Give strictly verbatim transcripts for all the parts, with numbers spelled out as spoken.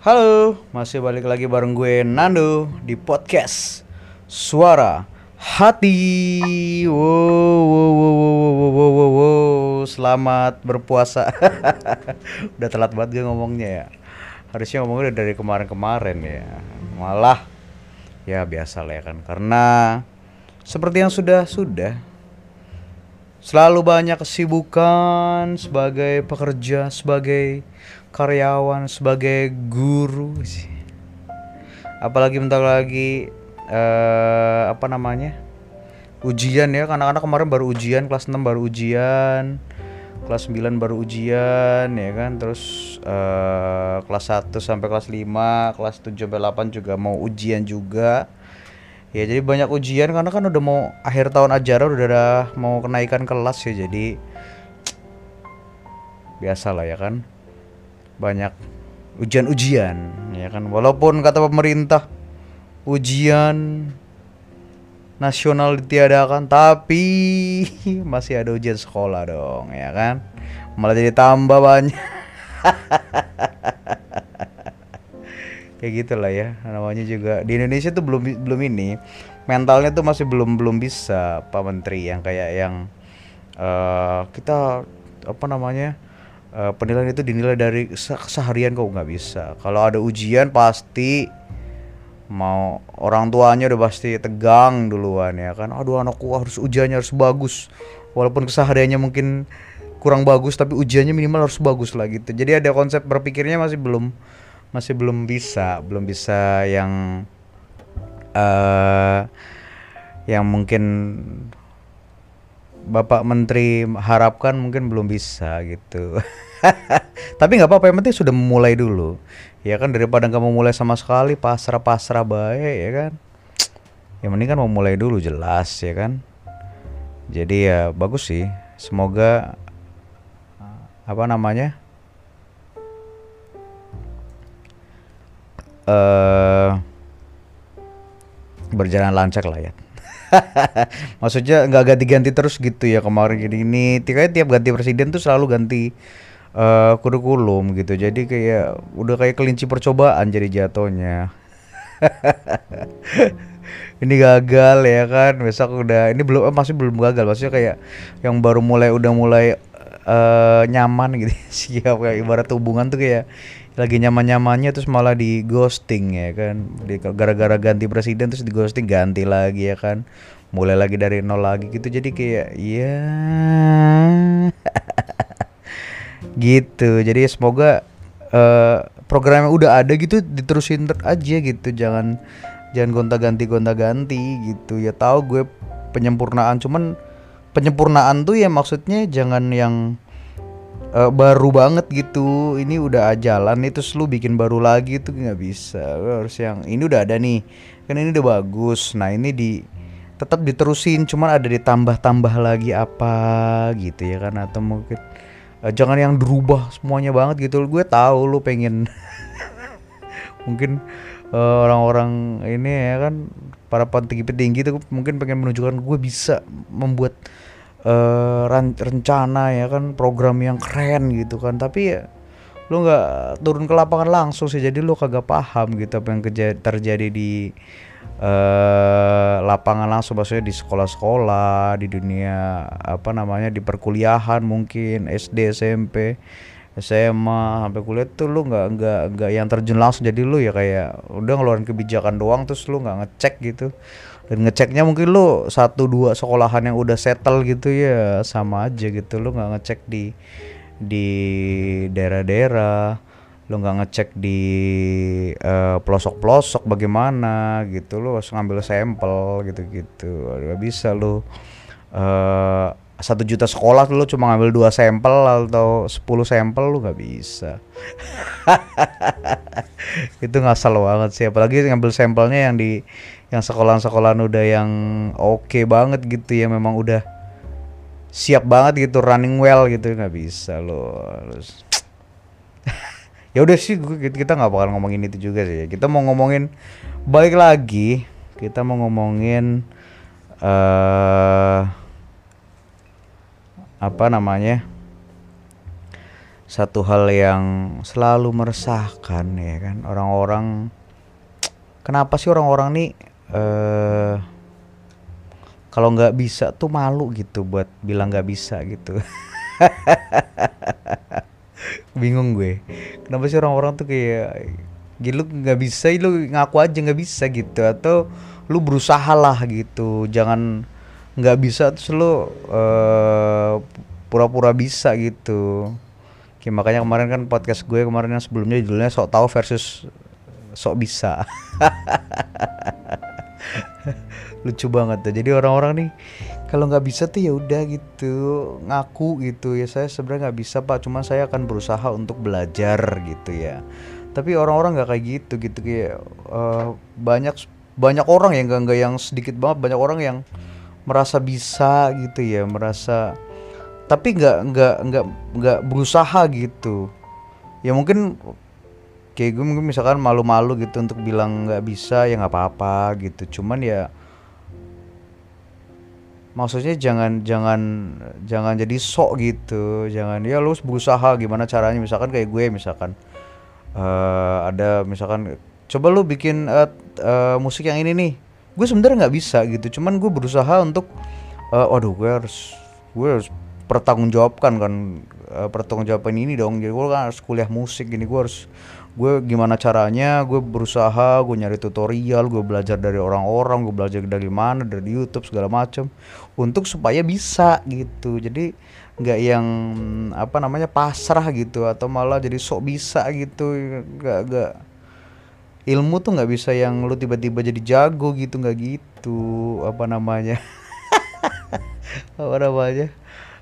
Halo, masih balik lagi bareng gue Nando di podcast Suara Hati. Wow, wow, wow, wow, wow, wow, wow. Selamat berpuasa. Udah telat banget gue ngomongnya ya. Harusnya ngomongnya dari kemarin-kemarin ya. Malah ya biasa lah ya kan. Karena seperti yang sudah-sudah, selalu banyak kesibukan sebagai pekerja, sebagai karyawan, sebagai guru sih. Apalagi bentar lagi eh, apa namanya ujian ya, anak-anak kemarin baru ujian, kelas enam baru ujian, kelas sembilan baru ujian ya kan. Terus eh, kelas satu sampai kelas lima, kelas tujuh sampai delapan juga mau ujian juga. Ya jadi banyak ujian karena kan udah mau akhir tahun ajaran, udah ada mau kenaikan kelas ya. Jadi biasalah ya kan, banyak ujian-ujian ya kan. Walaupun kata pemerintah ujian nasional ditiadakan, tapi masih ada ujian sekolah dong ya kan. Malah jadi tambah banyak. Kayak gitulah ya namanya juga. Di Indonesia tuh belum belum ini mentalnya tuh masih belum belum bisa Pak Menteri yang kayak yang uh, kita apa namanya Uh, penilaian itu dinilai dari keseharian. Kok nggak bisa? Kalau ada ujian pasti mau orang tuanya udah pasti tegang duluan ya kan. Aduh, anakku harus ujiannya harus bagus, walaupun kesehariannya mungkin kurang bagus, tapi ujiannya minimal harus bagus lah gitu. Jadi ada konsep berpikirnya masih belum masih belum bisa belum bisa yang uh, yang mungkin Bapak Menteri harapkan mungkin belum bisa gitu. Tapi nggak apa-apa, yang penting sudah memulai dulu ya kan, daripada nggak memulai sama sekali, pasrah-pasrah baik ya kan. Yang penting kan memulai dulu jelas ya kan. Jadi ya bagus sih, semoga apa namanya uh, berjalan lancar lah ya. Maksudnya nggak ganti-ganti terus gitu ya, kemarin gini ini tiap tiap ganti presiden tuh selalu ganti uh, kurikulum gitu. Jadi kayak udah kayak kelinci percobaan jadi jatuhnya. Ini gagal ya kan, besok udah ini belum eh, masih belum gagal, maksudnya kayak yang baru mulai udah mulai uh, nyaman gitu. Siap kayak ibarat hubungan tuh kayak lagi nyaman-nyamannya terus malah di ghosting ya kan. Gara-gara ganti presiden terus di ghosting, ganti lagi ya kan, mulai lagi dari nol lagi gitu. Jadi kayak ya gitu. Jadi semoga uh, program yang udah ada gitu diterusin aja gitu. Jangan jangan gonta-ganti gonta-ganti gitu ya. Tahu gue penyempurnaan, cuman penyempurnaan tuh ya maksudnya jangan yang Uh, baru banget gitu. Ini udah jalan nih terus lu bikin baru lagi tuh nggak bisa. Lu harus yang ini udah ada nih kan, ini udah bagus, nah ini di tetap diterusin, cuman ada ditambah-tambah lagi apa gitu ya kan. Atau mungkin uh, jangan yang dirubah semuanya banget gitu. Gue tahu lu pengen mungkin uh, orang-orang ini ya kan, para petinggi-petinggi tuh mungkin pengen menunjukkan gue bisa membuat Uh, rencana ya kan, program yang keren gitu kan. Tapi ya lo nggak turun ke lapangan langsung sih, jadi lo kagak paham gitu apa yang keja- terjadi di uh, lapangan langsung, maksudnya di sekolah-sekolah, di dunia apa namanya, di perkuliahan mungkin S D, S M P, S M A sampai kuliah tuh lo nggak nggak nggak yang terjun langsung. Jadi lo ya kayak udah ngeluarin kebijakan doang terus lo nggak ngecek gitu. Dan ngeceknya mungkin lo satu dua sekolahan yang udah settle gitu ya, sama aja gitu. Lo nggak ngecek di di daerah-daerah, lo nggak ngecek di uh, pelosok-pelosok bagaimana gitu. Lo harus ngambil sampel gitu-gitu. Gak bisa lo satu uh, juta sekolah lo cuma ngambil dua sampel atau sepuluh sampel, lo nggak bisa. Itu ngasal banget sih, apalagi ngambil sampelnya yang di yang sekolah-sekolahan udah yang oke okay banget gitu ya, memang udah siap banget gitu, running well gitu. Nggak bisa lo harus ya udah sih, kita nggak bakal ngomongin itu juga sih. Kita mau ngomongin balik lagi, kita mau ngomongin uh, apa namanya satu hal yang selalu meresahkan ya kan, orang-orang, kenapa sih orang-orang nih uh, kalau nggak bisa tuh malu gitu buat bilang nggak bisa gitu. Bingung gue, kenapa sih orang-orang tuh kayak gitu, nggak bisa, lu ngaku aja nggak bisa gitu, atau lu berusaha lah gitu, jangan nggak bisa terus lu uh, pura-pura bisa gitu. Oke, makanya kemarin kan podcast gue kemarin yang sebelumnya judulnya Sok Tau versus Sok Bisa. Lucu banget tuh. Jadi orang-orang nih kalau nggak bisa tuh ya udah gitu, ngaku gitu ya, saya sebenarnya nggak bisa Pak, cuma saya akan berusaha untuk belajar gitu ya. Tapi orang-orang nggak kayak gitu gitu kayak uh, banyak banyak orang ya, nggak nggak yang sedikit banget, banyak orang yang merasa bisa gitu ya, merasa tapi nggak nggak nggak nggak berusaha gitu ya. Mungkin kayak gue mungkin misalkan malu-malu gitu untuk bilang nggak bisa, ya nggak apa-apa gitu, cuman ya maksudnya jangan jangan jangan jadi sok gitu, jangan ya lu berusaha gimana caranya. Misalkan kayak gue misalkan uh, ada misalkan coba lu bikin uh, uh, musik yang ini nih, gue sebenarnya nggak bisa gitu, cuman gue berusaha untuk uh, waduh gue harus gue harus pertanggungjawabkan kan uh, pertanggungjawaban ini dong, jadi gue kan harus kuliah musik gini, gue harus gue gimana caranya, gue berusaha, gue nyari tutorial, gue belajar dari orang-orang, gue belajar dari mana, dari YouTube segala macem, untuk supaya bisa gitu. Jadi nggak yang apa namanya pasrah gitu, atau malah jadi sok bisa gitu. Nggak nggak ilmu tuh nggak bisa yang lu tiba-tiba jadi jago gitu, nggak gitu apa namanya. Apa namanya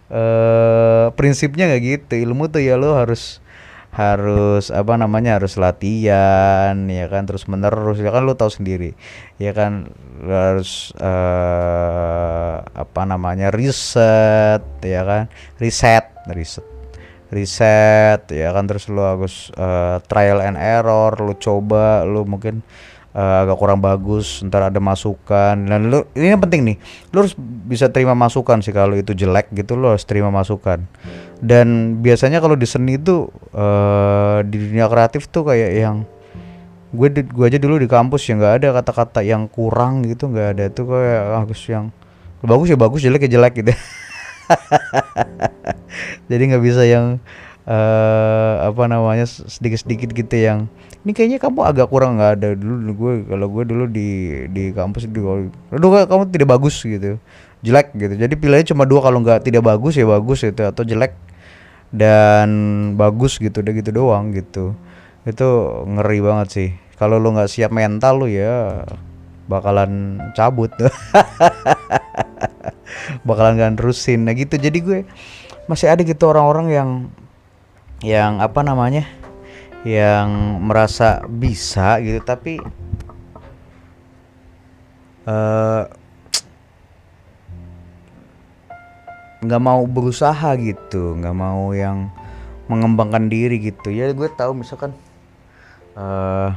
Uh, prinsipnya nggak gitu. Ilmu tuh ya lo harus harus apa namanya harus latihan ya kan, terus menerus ya kan, lo tahu sendiri ya kan, lo harus uh, apa namanya riset ya kan, riset riset riset ya kan, terus lo harus uh, trial and error, lo coba, lo mungkin Uh, agak kurang bagus, ntar ada masukan. Dan lu, ini yang penting nih, lu harus bisa terima masukan sih. Kalau itu jelek gitu, lu harus terima masukan. Dan biasanya kalau di seni itu uh, di dunia kreatif tuh kayak yang gue gue aja dulu di kampus ya, nggak ada kata-kata yang kurang gitu, nggak ada. Itu kayak bagus yang bagus ya bagus, jelek ya jelek gitu. Jadi nggak bisa yang Uh, apa namanya sedikit-sedikit gitu yang ini kayaknya kamu agak kurang, nggak ada. Dulu gue kalau gue dulu di di kampus dulu, aduh kamu tidak bagus gitu, jelek gitu. Jadi pilihannya cuma dua, kalau nggak tidak bagus ya bagus gitu, atau jelek dan bagus gitu, udah gitu doang gitu. Itu ngeri banget sih. Kalau lo nggak siap mental lo ya bakalan cabut, bakalan gak nerusin. Nah gitu. Jadi gue masih ada gitu orang-orang yang yang apa namanya yang merasa bisa gitu, tapi nggak uh, mau berusaha gitu, nggak mau yang mengembangkan diri gitu ya. Gue tahu misalkan uh,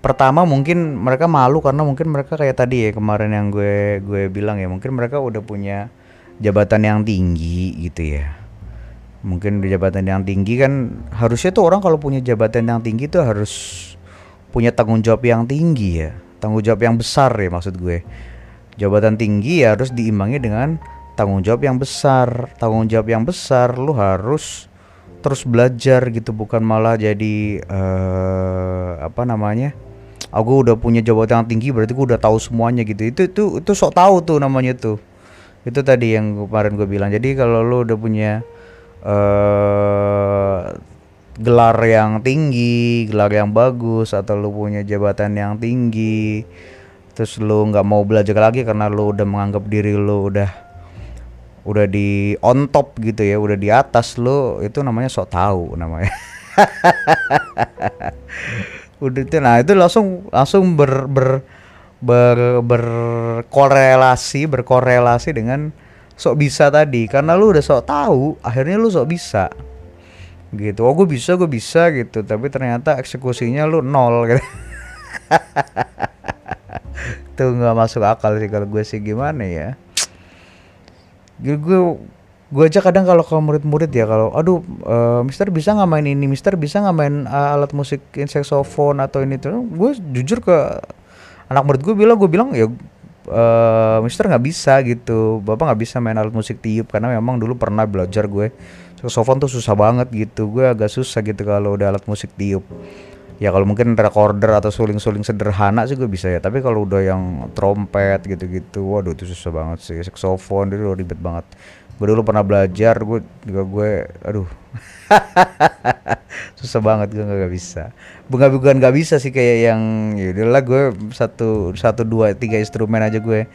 pertama mungkin mereka malu karena mungkin mereka kayak tadi ya kemarin yang gue gue bilang ya, mungkin mereka udah punya jabatan yang tinggi gitu ya. Mungkin di jabatan yang tinggi kan harusnya tuh orang kalau punya jabatan yang tinggi tuh harus punya tanggung jawab yang tinggi ya, tanggung jawab yang besar ya maksud gue. Jabatan tinggi ya harus diimbangi dengan tanggung jawab yang besar. Tanggung jawab yang besar lu harus terus belajar gitu, bukan malah jadi uh, apa namanya aku udah punya jabatan yang tinggi berarti gue udah tahu semuanya gitu. Itu itu itu sok tahu tuh namanya tuh. Itu tadi yang kemarin gue bilang. Jadi kalau lu udah punya Uh, gelar yang tinggi, gelar yang bagus, atau lu punya jabatan yang tinggi, terus lu nggak mau belajar lagi karena lu udah menganggap diri lu udah udah di on top gitu ya, udah di atas, lu itu namanya sok tahu namanya. Udah itu, nah itu langsung langsung ber ber ber berkorelasi berkorelasi dengan sok bisa tadi, karena lu udah sok tahu akhirnya lu sok bisa gitu. Oh gue bisa gue bisa gitu, tapi ternyata eksekusinya lu nol gitu. Tuh nggak masuk akal sih kalau gue sih, gimana ya, gue Gue aja kadang kalau ke murid-murid ya, kalau aduh uh, Mister bisa nggak main ini, Mister bisa nggak main uh, alat musik saksofon atau ini tuh, gue jujur ke anak murid gue bilang, gue bilang ya uh, Mister nggak bisa gitu, bapak nggak bisa main alat musik tiup karena memang dulu pernah belajar gue saksofon tuh susah banget gitu, gue agak susah gitu kalau udah alat musik tiup. Ya kalau mungkin recorder atau suling-suling sederhana sih gue bisa ya, tapi kalau udah yang trompet gitu-gitu, waduh itu susah banget sih. Saksofon itu ribet banget. Gue dulu pernah belajar, gue juga gue, aduh, susah banget, gue nggak bisa. Bukan bukan nggak bisa sih, kayak yang, yaudahlah gue satu satu dua tiga instrumen aja gue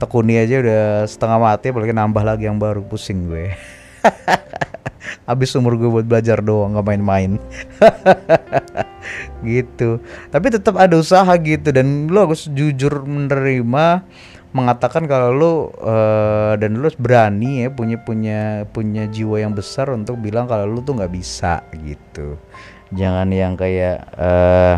tekuni aja udah setengah mati, apalagi nambah lagi yang baru, pusing gue. Habis umur gue buat belajar doang, nggak main-main. Gitu. Tapi tetap ada usaha gitu, dan lo harus jujur menerima, mengatakan kalau lu uh, dan lu berani ya, punya punya punya jiwa yang besar untuk bilang kalau lu tuh nggak bisa gitu. Jangan yang kayak uh,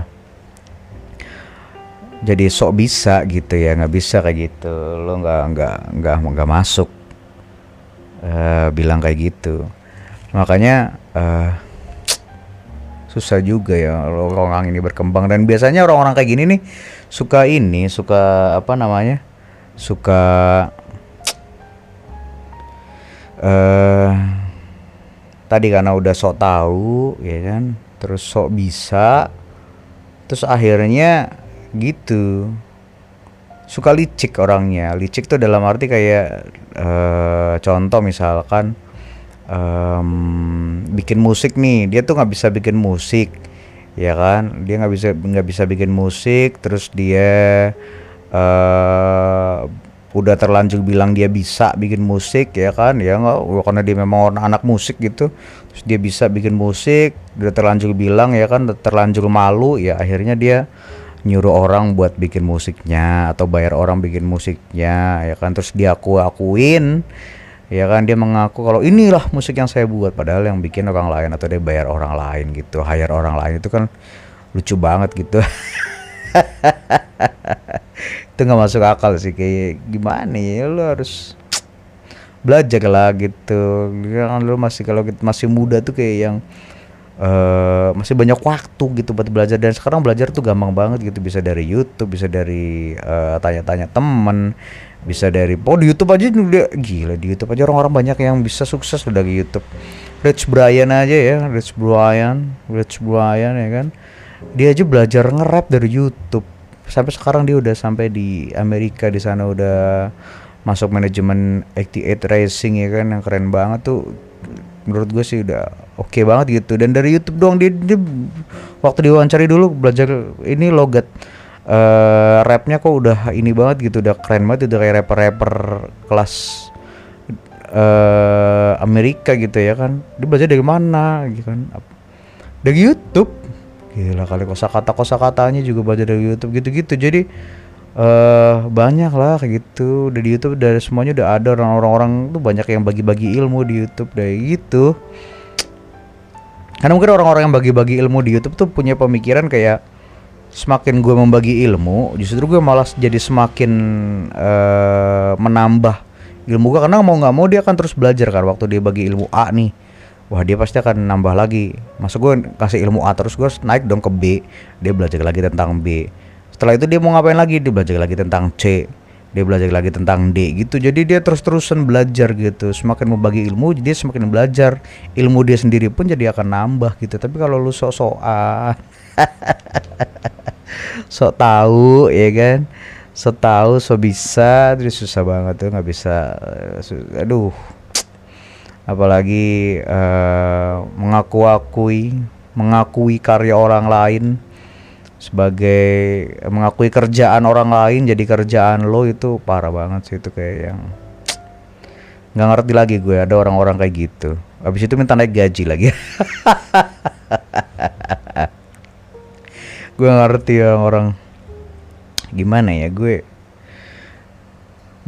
jadi sok bisa gitu ya, nggak bisa kayak gitu. Lu nggak nggak nggak nggak masuk uh, bilang kayak gitu. Makanya uh, susah juga ya orang-orang ini berkembang. Dan biasanya orang-orang kayak gini nih suka ini, suka apa namanya, suka uh, tadi karena udah sok tahu ya kan, terus sok bisa, terus akhirnya gitu suka licik orangnya. Licik tuh dalam arti kayak uh, contoh misalkan Um, bikin musik nih, dia tuh nggak bisa bikin musik, ya kan? Dia nggak bisa nggak bisa bikin musik, terus dia uh, udah terlanjur bilang dia bisa bikin musik, ya kan? Ya nggak, karena dia memang orang anak musik gitu, terus dia bisa bikin musik, udah terlanjur bilang ya kan, terlanjur malu, ya akhirnya dia nyuruh orang buat bikin musiknya atau bayar orang bikin musiknya, ya kan? Terus dia aku-akuin. Ya kan, dia mengaku kalau inilah musik yang saya buat, padahal yang bikin orang lain atau dia bayar orang lain gitu, hire orang lain. Itu kan lucu banget gitu. Itu gak masuk akal sih, kayak gimana ya, lo harus belajar lah gitu. Lo masih, kalau masih muda tuh kayak yang uh, masih banyak waktu gitu buat belajar. Dan sekarang belajar tuh gampang banget gitu, bisa dari YouTube, bisa dari uh, tanya-tanya temen, bisa dari oh di YouTube aja udah gila, di YouTube aja orang-orang banyak yang bisa sukses udah di YouTube. Rich Brian aja ya, Rich Brian, Rich Brian ya kan. Dia aja belajar nge-rap dari YouTube. Sampai sekarang dia udah sampai di Amerika, di sana udah masuk manajemen delapan puluh delapan Racing ya kan, yang keren banget tuh. Menurut gue sih udah oke okay banget gitu. Dan dari YouTube doang dia, dia waktu diwawancari dulu belajar ini logat. Uh, rapnya kok udah ini banget gitu, udah keren banget, udah kayak rapper-rapper kelas uh, Amerika gitu ya kan. Dia belajar dari mana gitu kan, dari YouTube. Gila kali, kosakata kosakatanya juga belajar dari YouTube gitu-gitu. Jadi uh, banyak lah kayak gitu, udah di YouTube dari semuanya udah ada, orang-orang tuh banyak yang bagi-bagi ilmu di YouTube dari gitu. Karena mungkin orang-orang yang bagi-bagi ilmu di YouTube tuh punya pemikiran kayak, semakin gue membagi ilmu, justru gue malah jadi semakin uh, menambah ilmu gue. Karena mau gak mau dia akan terus belajar kan. Waktu dia bagi ilmu A nih, wah dia pasti akan nambah lagi. Masa gue kasih ilmu A terus gue naik dong ke B, dia belajar lagi tentang B. Setelah itu dia mau ngapain lagi, dia belajar lagi tentang C, dia belajar lagi tentang D gitu. Jadi dia terus-terusan belajar gitu. Semakin membagi ilmu, dia semakin belajar. Ilmu dia sendiri pun jadi akan nambah gitu. Tapi kalau lu sok-sokan sok tahu ya kan, sok tahu, sok bisa, terus susah banget tuh nggak bisa. Aduh, apalagi uh, mengaku-akui, mengakui karya orang lain sebagai, mengakui kerjaan orang lain jadi kerjaan lo, itu parah banget sih. Itu kayak yang nggak ngerti lagi gue, ada orang-orang kayak gitu. Habis itu minta naik gaji lagi. Gue ngerti ya orang gimana ya, gue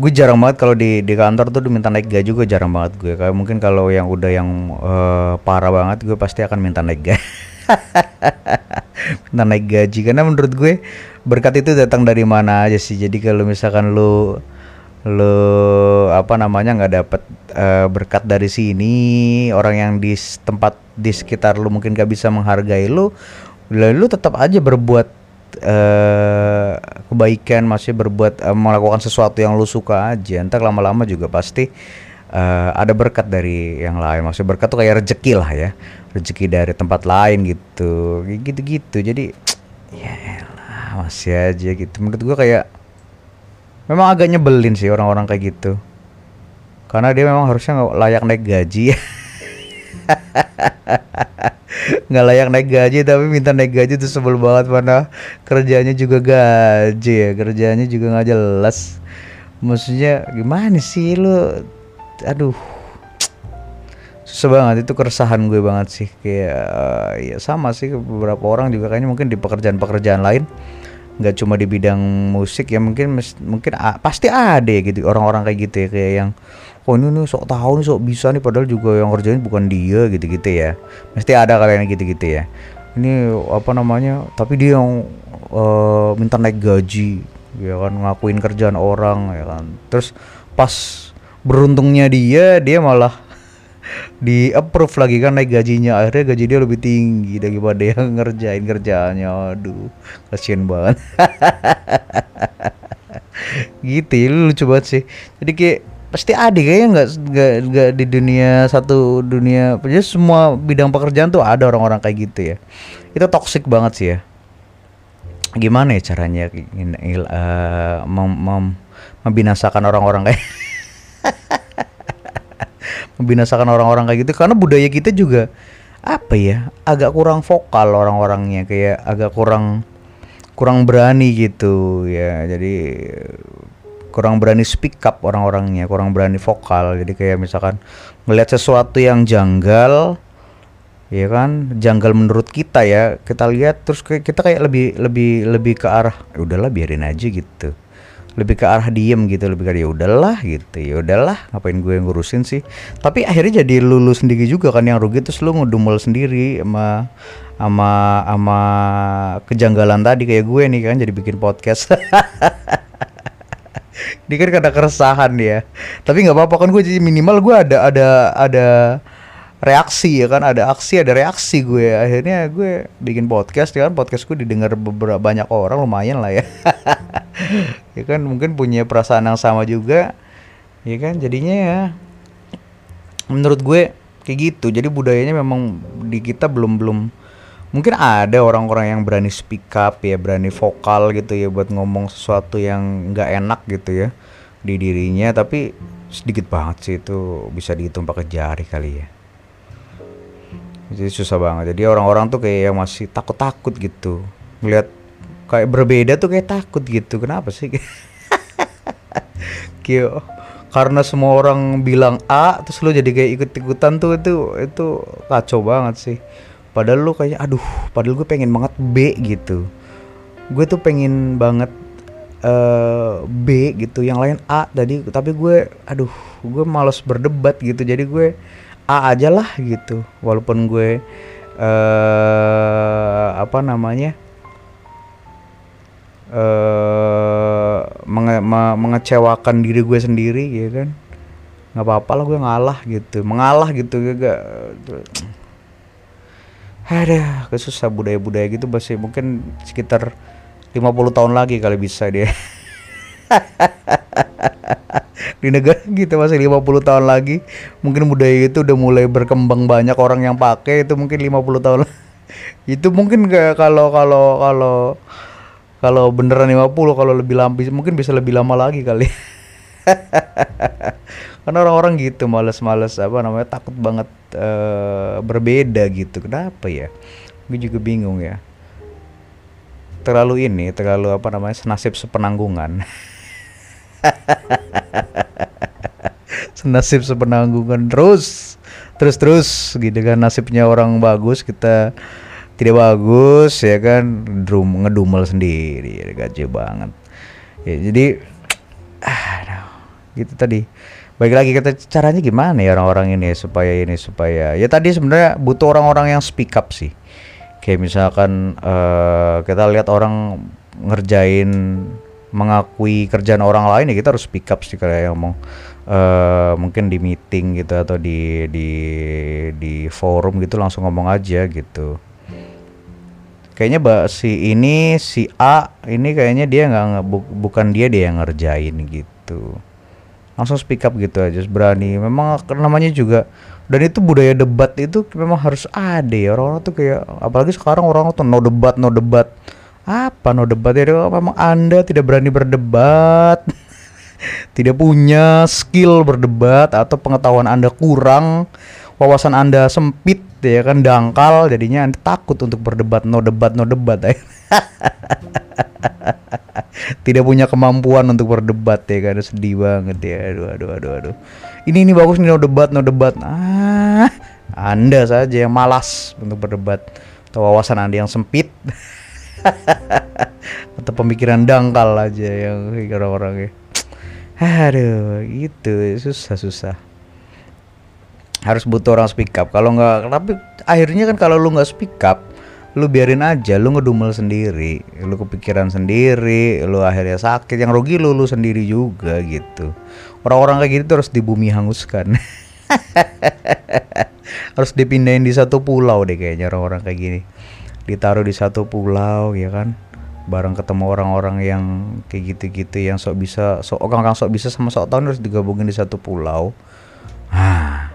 gue jarang banget kalau di di kantor tuh diminta naik gaji, gue jarang banget gue. Kayak mungkin kalau yang udah yang uh, parah banget, gue pasti akan minta naik gaji. Minta naik gaji, karena menurut gue berkat itu datang dari mana aja sih. Jadi kalau misalkan lu lo apa namanya nggak dapat uh, berkat dari sini, orang yang di tempat di sekitar lo mungkin gak bisa menghargai lo, lo tetap aja berbuat uh, kebaikan, masih berbuat uh, melakukan sesuatu yang lo suka aja. Entar lama-lama juga pasti uh, ada berkat dari yang lain, maksudnya berkat tuh kayak rezeki lah ya, rezeki dari tempat lain gitu, gitu-gitu. Jadi ya lah masih aja gitu. Menurut gue kayak memang agak nyebelin sih orang-orang kayak gitu, karena dia memang harusnya nggak layak naik gaji, nggak layak naik gaji tapi minta naik gaji tuh sebel banget. Mana kerjanya juga gaji ya, kerjanya juga nggak jelas. Maksudnya gimana sih lu, aduh susah banget. Itu keresahan gue banget sih, kayak ya sama sih beberapa orang juga kayaknya mungkin di pekerjaan-pekerjaan lain, nggak cuma di bidang musik ya, mungkin mungkin a, pasti ada ya gitu orang-orang kayak gitu ya, kayak yang oh ini nih sok tau nih sok bisa nih, padahal juga yang ngerjain bukan dia gitu-gitu ya. Mesti ada kalian gitu-gitu ya, ini apa namanya, tapi dia yang uh, minta naik gaji ya kan, ngakuin kerjaan orang ya kan. Terus pas beruntungnya dia dia malah di approve lagi kan naik gajinya, akhirnya gaji dia lebih tinggi daripada yang ngerjain kerjaannya. Aduh kasian banget. Gitu ya, lucu banget sih. Jadi kayak pasti ada kayaknya, nggak nggak di dunia satu dunia, jadi semua bidang pekerjaan tuh ada orang-orang kayak gitu ya. Itu toksik banget sih ya. Gimana ya caranya uh, mem, mem, membinasakan orang-orang kayak membinasakan orang-orang kayak gitu, karena budaya kita juga apa ya, agak kurang vokal orang-orangnya, kayak agak kurang kurang berani gitu ya. Jadi kurang berani speak up orang-orangnya, kurang berani vokal. Jadi kayak misalkan ngelihat sesuatu yang janggal ya kan, janggal menurut kita ya, kita lihat terus kita kayak lebih lebih lebih ke arah ya udahlah biarin aja gitu, lebih ke arah diem gitu, lebih ke arah ya udahlah gitu, ya udahlah ngapain gue ngurusin sih. Tapi akhirnya jadi lu, lu sendiri juga kan yang rugi, terus lu ngedumel sendiri sama sama sama kejanggalan tadi, kayak gue nih kan jadi bikin podcast. Ini kan karena keresahan ya, tapi nggak apa-apa kan, gue jadi minimal gue ada ada ada reaksi ya kan, ada aksi ada reaksi. Gue akhirnya gue bikin podcast ya kan, podcast gue didengar beberapa banyak orang, lumayan lah ya. Ya kan mungkin punya perasaan yang sama juga ya kan, jadinya ya menurut gue kayak gitu. Jadi budayanya memang di kita belum belum mungkin ada orang-orang yang berani speak up ya, berani vokal gitu ya buat ngomong sesuatu yang nggak enak gitu ya di dirinya, tapi sedikit banget sih, itu bisa dihitung pakai jari kali ya. Jadi susah banget, jadi orang-orang tuh kayak masih takut-takut gitu, ngeliat kayak berbeda tuh kayak takut gitu. Kenapa sih? Kyo karena semua orang bilang A terus lo jadi kayak ikut-ikutan tuh, itu itu kacau banget sih. Padahal lu kayaknya aduh, padahal gue pengen banget B gitu, gue tuh pengen banget uh, B gitu, yang lain A tadi, tapi gue aduh gue malas berdebat gitu, jadi gue A aja lah gitu. Walaupun gue uh, apa namanya uh, menge- ma- mengecewakan diri gue sendiri ya kan, nggak apa-apa lah gue ngalah gitu, mengalah gitu gue gak. Aduh, kesusah budaya-budaya gitu masih mungkin sekitar lima puluh tahun lagi kali bisa dia. Di negara kita masih lima puluh tahun lagi. Mungkin budaya itu udah mulai berkembang, banyak orang yang pakai itu mungkin lima puluh tahun. Itu mungkin kayak kalau kalau kalau kalau beneran lima puluh, kalau lebih lama mungkin bisa lebih lama lagi kali. Karena orang-orang gitu malas-malas apa namanya, takut banget uh, berbeda gitu. Kenapa ya? Gue juga bingung ya. Terlalu ini, terlalu apa namanya, senasib sepenanggungan. Senasib sepenanggungan terus, terus-terus gitu kan. Nasibnya orang bagus, kita tidak bagus ya kan. Drum ngedumel sendiri, gaje banget. Ya jadi ah, gitu tadi. Baik lagi kita caranya gimana ya orang-orang ini supaya ini supaya ya tadi sebenarnya butuh orang-orang yang speak up sih. Kayak misalkan uh, kita lihat orang ngerjain mengakui kerjaan orang lain, ya kita harus pick up sih kayak ngomong uh, mungkin di meeting gitu atau di di di forum gitu langsung ngomong aja gitu. Kayaknya Mbak si ini si A ini kayaknya dia nggak bu, bukan dia dia yang ngerjain gitu. Langsung speak up gitu aja, berani. Memang namanya juga, dan itu budaya debat itu memang harus ada ya, orang-orang tuh kayak apalagi sekarang orang tuh no debat no debat. Apa no debat ya? Memang Anda tidak berani berdebat. Tidak punya skill berdebat atau pengetahuan Anda kurang, wawasan Anda sempit ya kan, dangkal, jadinya Anda takut untuk berdebat, no debat no debat. Ya. Tidak punya kemampuan untuk berdebat ya kan, sedih banget ya. Aduh aduh aduh aduh. Ini ini bagus nih no debat no debat. Ah, Anda saja yang malas untuk berdebat atau wawasan Anda yang sempit. Atau pemikiran dangkal aja yang orang-orang ya. Aduh, gitu susah-susah. Harus butuh orang speak up. Kalau nggak, tapi akhirnya kan kalau lu nggak speak up, lu biarin aja, lu ngedumel sendiri, lu kepikiran sendiri, lu akhirnya sakit. Yang rugi lu lu sendiri juga gitu. Orang-orang kayak gitu harus di bumi hanguskan. Harus dipindahin di satu pulau deh kayaknya orang-orang kayak gini. Ditaruh di satu pulau ya kan, bareng ketemu orang-orang yang kayak gitu-gitu, yang sok bisa, sok kang-kang sok bisa sama sok tau harus digabungin di satu pulau. Hah.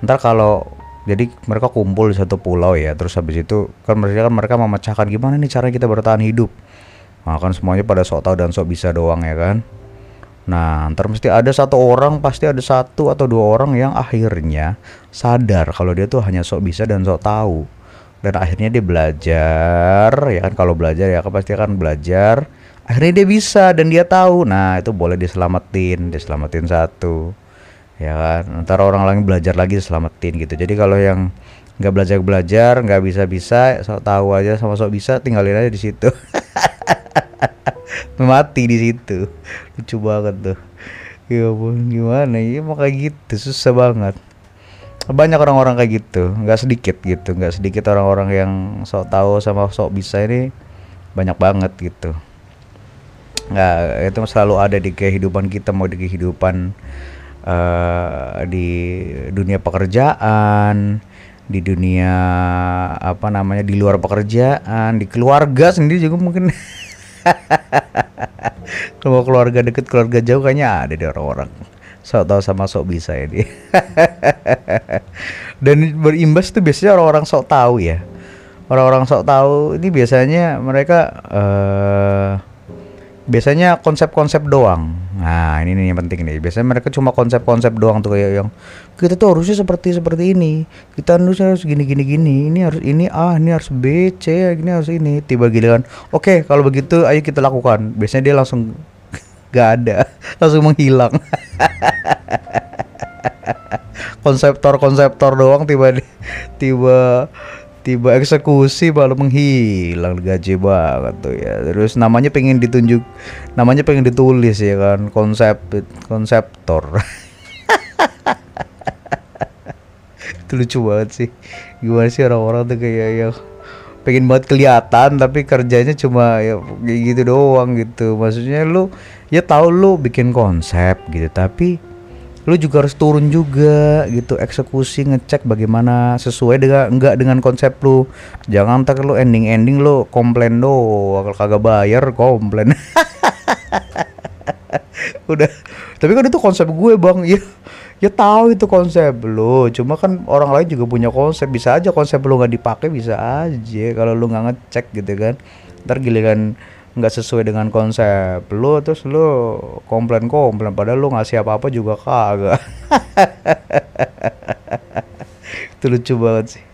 Ntar kalau jadi mereka kumpul di satu pulau ya, terus habis itu kan mereka kan mereka memecahkan gimana nih caranya kita bertahan hidup. Nah, kan semuanya pada sok tau dan sok bisa doang ya kan. Nah, ntar mesti ada satu orang, pasti ada satu atau dua orang yang akhirnya sadar kalau dia tuh hanya sok bisa dan sok tau. Dan akhirnya dia belajar, ya kan kalau belajar ya pasti akan belajar. Akhirnya dia bisa dan dia tahu. Nah itu boleh diselamatin, diselamatin satu, ya kan. Ntar orang lain belajar lagi diselamatin gitu. Jadi kalau yang nggak belajar belajar, nggak bisa bisa, sok tahu aja sama sok bisa, tinggalin aja di situ. Mati di situ. Lucu banget tuh. Ya ampun gimana? Ya mau kayak gitu susah banget. Banyak orang-orang kayak gitu, nggak sedikit gitu, nggak sedikit orang-orang yang sok tahu sama sok bisa ini banyak banget gitu. Nah, itu selalu ada di kehidupan kita, mau di kehidupan uh, di dunia pekerjaan, di dunia apa namanya di luar pekerjaan, di keluarga sendiri juga mungkin. Kalau keluarga deket, keluarga jauh kayaknya ada di orang-orang sok tau sama sok bisa ini. Dan berimbas tuh biasanya orang-orang sok tahu ya. Orang-orang sok tahu ini biasanya mereka uh, biasanya konsep-konsep doang. Nah, ini nih yang penting nih. Biasanya mereka cuma konsep-konsep doang tuh, kayak yang kita tuh harusnya seperti seperti ini. Kita harusnya harus gini gini gini. Ini harus ini A, ini harus B, C, ini harus ini. Tiba giliran, "Oke, okay, kalau begitu ayo kita lakukan." Biasanya dia langsung gak ada, langsung menghilang. Konseptor-konseptor doang tiba tiba tiba eksekusi malah menghilang, gaji banget tuh ya. Terus namanya pengen ditunjuk, namanya pengen ditulis ya kan, konsep konseptor. Itu lucu banget sih, gimana sih orang-orang tuh kayak yang pengen banget kelihatan tapi kerjanya cuma ya gitu doang gitu. Maksudnya lu ya tahu lu bikin konsep gitu, tapi lu juga harus turun juga gitu, eksekusi, ngecek bagaimana sesuai dengan enggak dengan konsep lu. Jangan tak lu ending-ending lu komplain doang, kagak bayar komplain. Udah, tapi kan itu konsep gue bang ya. Ya tahu itu konsep lo, cuma kan orang lain juga punya konsep, bisa aja konsep lo nggak dipakai, bisa aja kalau lo nggak ngecek gitu kan. Ntar giliran nggak sesuai dengan konsep lo, terus lo komplain-komplain, padahal lo ngasih apa-apa juga kagak. Itu lucu banget sih.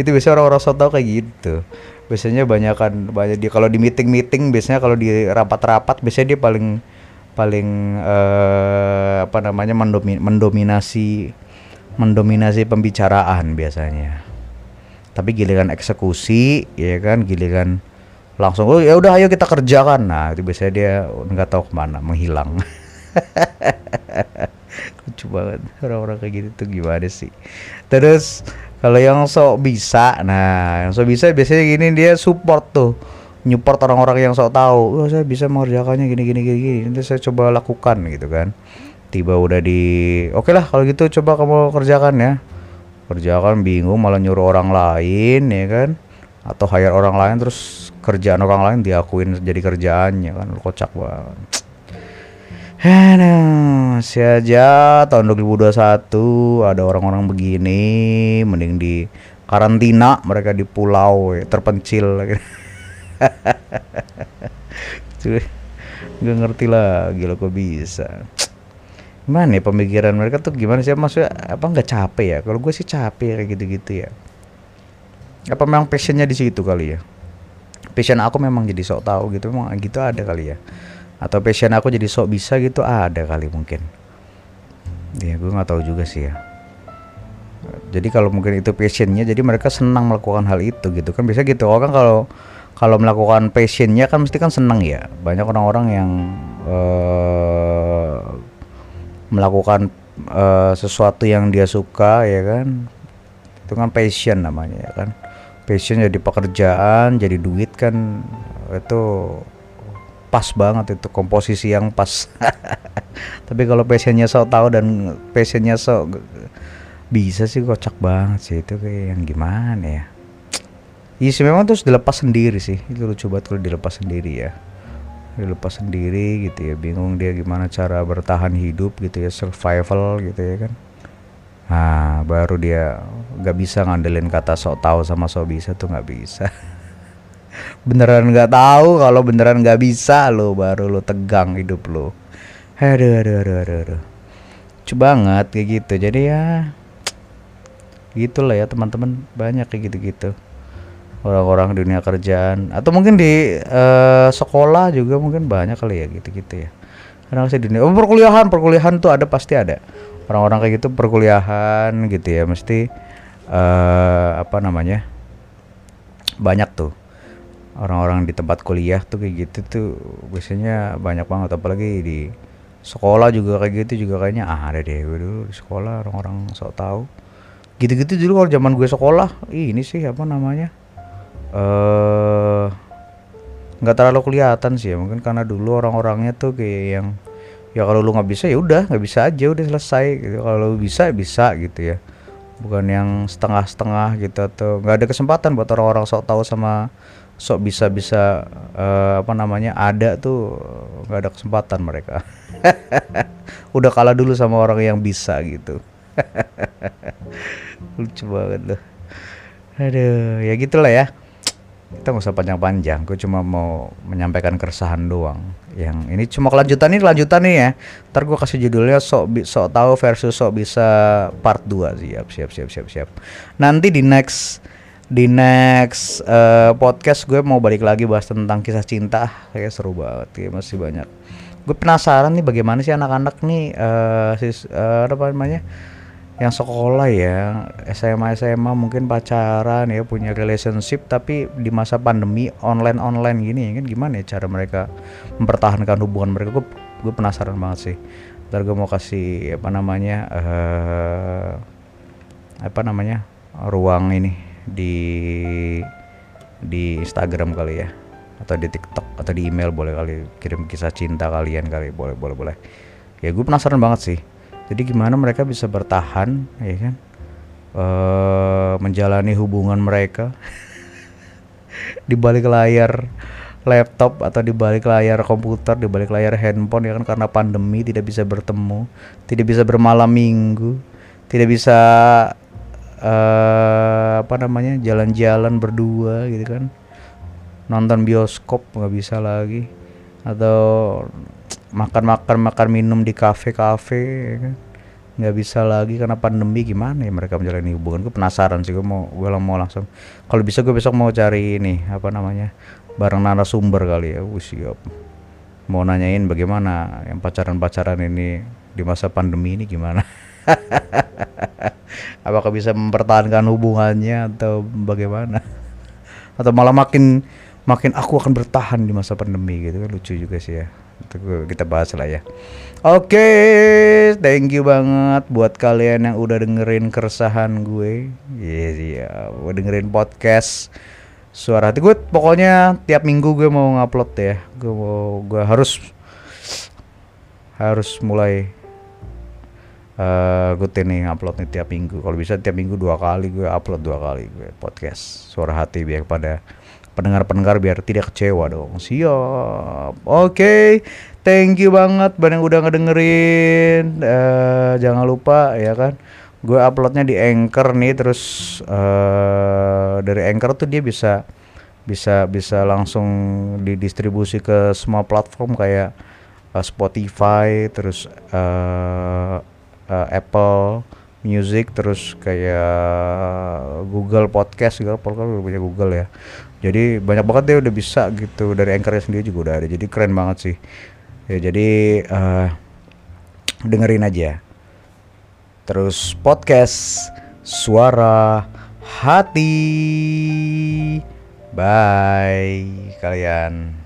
Itu biasanya orang-orang sok tau kayak gitu. Biasanya banyak kan, banyak dia kalau di meeting-meeting, biasanya kalau di rapat-rapat, biasanya dia paling paling uh, apa namanya mendomi- mendominasi mendominasi pembicaraan biasanya. Tapi giliran eksekusi ya kan, giliran langsung oh ya udah ayo kita kerjakan. Nah itu biasanya dia nggak tahu kemana, menghilang. Lucu banget orang-orang kayak gitu tuh gimana sih. Terus kalau yang sok bisa, nah yang sok bisa biasanya gini, dia support tuh. nyupport orang-orang yang sok tahu, oh, saya bisa mengerjakannya gini gini gini gini, nanti saya coba lakukan gitu kan. Tiba udah di, oke lah kalau gitu coba kamu kerjakan ya, kerjakan bingung malah nyuruh orang lain ya kan, atau hire orang lain terus kerjaan orang lain diakuin jadi kerjaannya kan, lu kocak banget. Nah, masih aja tahun dua ribu dua puluh satu ada orang-orang begini, mending di karantina mereka di pulau ya, terpencil gitu. Cuy, gak ngerti lagi lo kok bisa. Gimana ya pemikiran mereka tuh gimana sih, maksudnya apa nggak capek ya? Kalau gue sih capek kayak gitu-gitu ya. Apa memang passionnya di situ kali ya? Passion aku memang jadi sok tahu gitu, memang gitu ada kali ya. Atau passion aku jadi sok bisa gitu ada kali mungkin. Ya gue nggak tahu juga sih ya. Jadi kalau mungkin itu passionnya, jadi mereka senang melakukan hal itu gitu kan, biasa gitu orang kalau kalau melakukan passionnya kan mesti kan senang ya. Banyak orang-orang yang uh, melakukan uh, sesuatu yang dia suka ya kan, itu kan passion namanya ya kan. Passion jadi pekerjaan, jadi duit kan, itu pas banget, itu komposisi yang pas. Tapi kalau passionnya sok tahu dan passionnya sok bisa sih kocak banget sih, itu kayak yang gimana ya. Iya sih memang terus dilepas sendiri sih, itu lucu banget kalau dilepas sendiri ya, dilepas sendiri gitu ya, bingung dia gimana cara bertahan hidup gitu ya, survival gitu ya kan. Nah baru dia gak bisa ngandelin kata sok tahu sama sok bisa tuh, gak bisa. Beneran gak tahu, kalau beneran gak bisa lo baru lo tegang hidup lo. Aduh aduh aduh aduh, aduh. Lucu banget kayak gitu, jadi ya gitulah ya teman-teman, banyak kayak gitu-gitu. Orang-orang dunia kerjaan atau mungkin di uh, sekolah juga mungkin banyak kali ya gitu-gitu ya. Karena saya dunia oh, perkuliahan, perkuliahan tuh ada, pasti ada. Orang-orang kayak gitu perkuliahan gitu ya, mesti uh, apa namanya? Banyak tuh. Orang-orang di tempat kuliah tuh kayak gitu tuh biasanya banyak banget, apalagi di sekolah juga kayak gitu juga kayaknya ah, ada deh gue dulu di sekolah orang-orang sok tahu. Gitu-gitu dulu kalau zaman gue sekolah. Ih, ini sih apa namanya? Nggak uh, terlalu kelihatan sih ya, mungkin karena dulu orang-orangnya tuh kayak yang ya kalau lu nggak bisa ya udah nggak bisa aja udah selesai gitu, kalau lu bisa bisa gitu ya, bukan yang setengah-setengah gitu, atau nggak ada kesempatan buat orang-orang sok tahu sama sok bisa-bisa uh, apa namanya ada tuh, nggak ada kesempatan mereka. Udah kalah dulu sama orang yang bisa gitu. Lucu banget loh, aduh ya gitulah ya. Kita nggak usah panjang-panjang, gue cuma mau menyampaikan keresahan doang. Yang ini cuma kelanjutan nih, kelanjutan nih ya. Ntar gue kasih judulnya Sok Sok Tau versus Sok Bisa Part dua. Siap, siap, siap, siap, siap. Nanti di next di next uh, podcast gue mau balik lagi bahas tentang kisah cinta. Kayak seru banget, kayak masih banyak. Gue penasaran nih bagaimana sih anak-anak nih uh, sis, uh, apa namanya? yang sekolah ya, S M A S M A mungkin pacaran ya, punya relationship tapi di masa pandemi online-online gini ya kan, gimana ya cara mereka mempertahankan hubungan mereka. Gue gue penasaran banget sih. Ntar gue mau kasih apa namanya uh, apa namanya ruang ini di di Instagram kali ya, atau di TikTok atau di email boleh kali, kirim kisah cinta kalian kali, boleh boleh boleh. Ya gue penasaran banget sih. Jadi gimana mereka bisa bertahan, ya kan, e, menjalani hubungan mereka di balik layar laptop atau di balik layar komputer, di balik layar handphone, ya kan, karena pandemi tidak bisa bertemu, tidak bisa bermalam minggu, tidak bisa e, apa namanya jalan-jalan berdua, gitu kan, nonton bioskop nggak bisa lagi, atau makan-makan makan minum di kafe-kafe ya kan? Nggak bisa lagi karena pandemi. Gimana ya mereka menjalani hubungan? Gue penasaran sih, gue mau gue mau langsung kalau bisa gue besok mau cari ini apa namanya bareng narasumber kali ya. Wuh, siap mau nanyain bagaimana yang pacaran-pacaran ini di masa pandemi ini gimana. Apakah bisa mempertahankan hubungannya atau bagaimana, atau malah makin makin aku akan bertahan di masa pandemi gitu kan, lucu juga sih ya. Kita bahas lah ya. Oke, okay, thank you banget buat kalian yang udah dengerin keresahan gue. Iya, yeah, yeah. Dengerin podcast Suara Hati. Gue pokoknya tiap minggu gue mau ngupload ya. Gue mau, gue harus harus mulai uh, gue ini ngupload nih tiap minggu. Kalau bisa tiap minggu dua kali gue upload dua kali gue podcast Suara Hati biar pada pendengar-pendengar biar tidak kecewa dong. Siap. Oke. Okay. Thank you banget buat yang udah ngedengerin. Uh, jangan lupa ya kan. Gue uploadnya di Anchor nih, terus uh, dari Anchor tuh dia bisa bisa bisa langsung didistribusi ke semua platform kayak uh, Spotify, terus uh, uh, Apple Music, terus kayak Google Podcast, segala platform udah punya Google ya. Jadi banyak banget dia udah bisa gitu, dari Anchor-nya sendiri juga udah ada. Jadi keren banget sih. Ya jadi uh, dengerin aja. Terus podcast Suara Hati. Bye kalian.